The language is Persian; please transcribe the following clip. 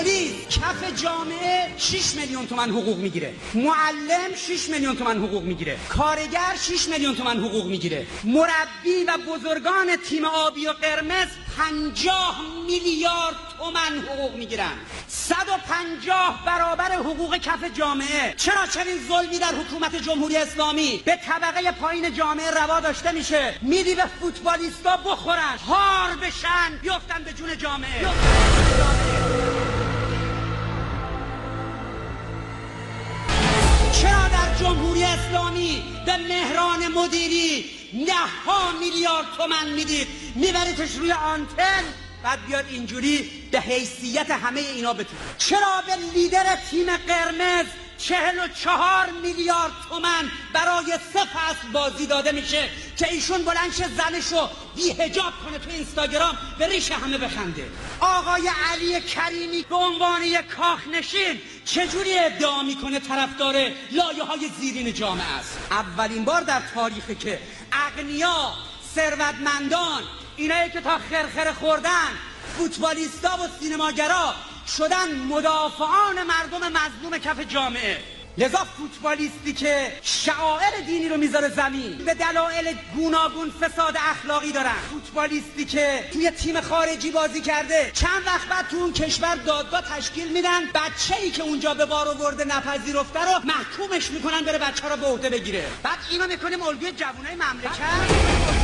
پلیس کف جامعه 6 میلیون تومان حقوق میگیره، معلم 6 میلیون تومان حقوق میگیره، کارگر 6 میلیون تومان حقوق میگیره، مربی و بزرگان تیم آبی و قرمز 50 میلیارد تومان حقوق میگیرن، 150 برابر حقوق کف جامعه. چرا چنین ظلمی در حکومت جمهوری اسلامی به طبقه پایین جامعه روا داشته میشه؟ میدی به فوتبالیستا بخورن، هار بشن، بیفتن به جون جامعه. چرا در جمهوری اسلامی به مهران مدیری 9 میلیارد تومن میدید، میبریدش روی آنتن، بعد بیاد اینجوری به حیثیت همه اینا بتونه؟ چرا به لیدر تیم قرمز 44 میلیارد تومن برای 3 فصل بازی داده میشه که ایشون بلند شه زنشو بی‌حجاب کنه تو اینستاگرام به ریش همه بخنده؟ آقای علی کریمی به عنوان یک کاخنشین چجوری ادعا میکنه طرفدار لایه‌های زیرین جامعه است؟ اولین بار در تاریخ که اغنیا، ثروتمندان، اینایی که تا خرخره خوردن، فوتبالیستا و سینماگرا شدن مدافعان مردم مظلوم کف جامعه. لذا فوتبالیستی که شعائر دینی رو میذاره زمین، به دلایل گوناگون فساد اخلاقی دارن، فوتبالیستی که توی تیم خارجی بازی کرده، چند وقت بعد تو اون کشور دادگاه تشکیل میدن، بچه‌ای که اونجا به بار آورده نپذیرفته رو محکومش میکنن بره بچه رو به عهده بگیره. بعد اینو میکنیم الگوی جوانای مملکت.